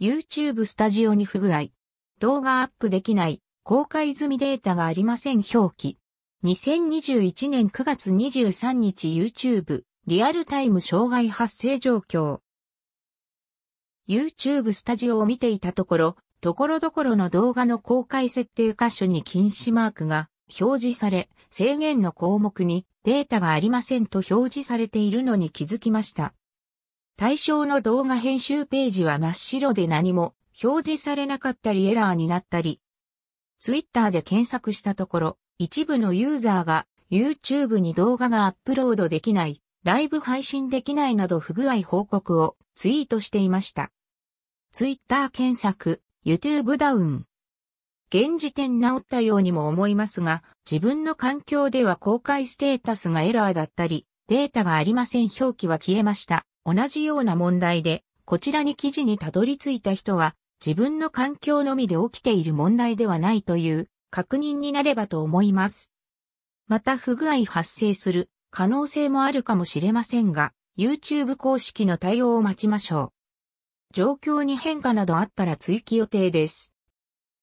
YouTube スタジオに不具合。動画アップできない。公開済みデータがありません表記。2021年9月23日 YouTube リアルタイム障害発生状況。YouTube スタジオを見ていたところ、所々の動画の公開設定箇所に禁止マークが表示され、制限の項目にデータがありませんと表示されているのに気づきました。対象の動画編集ページは真っ白で何も表示されなかったりエラーになったり、Twitter で検索したところ、一部のユーザーが YouTube に動画がアップロードできない、ライブ配信できないなど不具合報告をツイートしていました。Twitter 検索、YouTube ダウン。現時点治ったようにも思いますが、自分の環境では公開ステータスがエラーだったり、データがありません表記は消えました。同じような問題で、こちらに記事にたどり着いた人は、自分の環境のみで起きている問題ではないという確認になればと思います。また不具合発生する可能性もあるかもしれませんが、YouTube 公式の対応を待ちましょう。状況に変化などあったら追記予定です。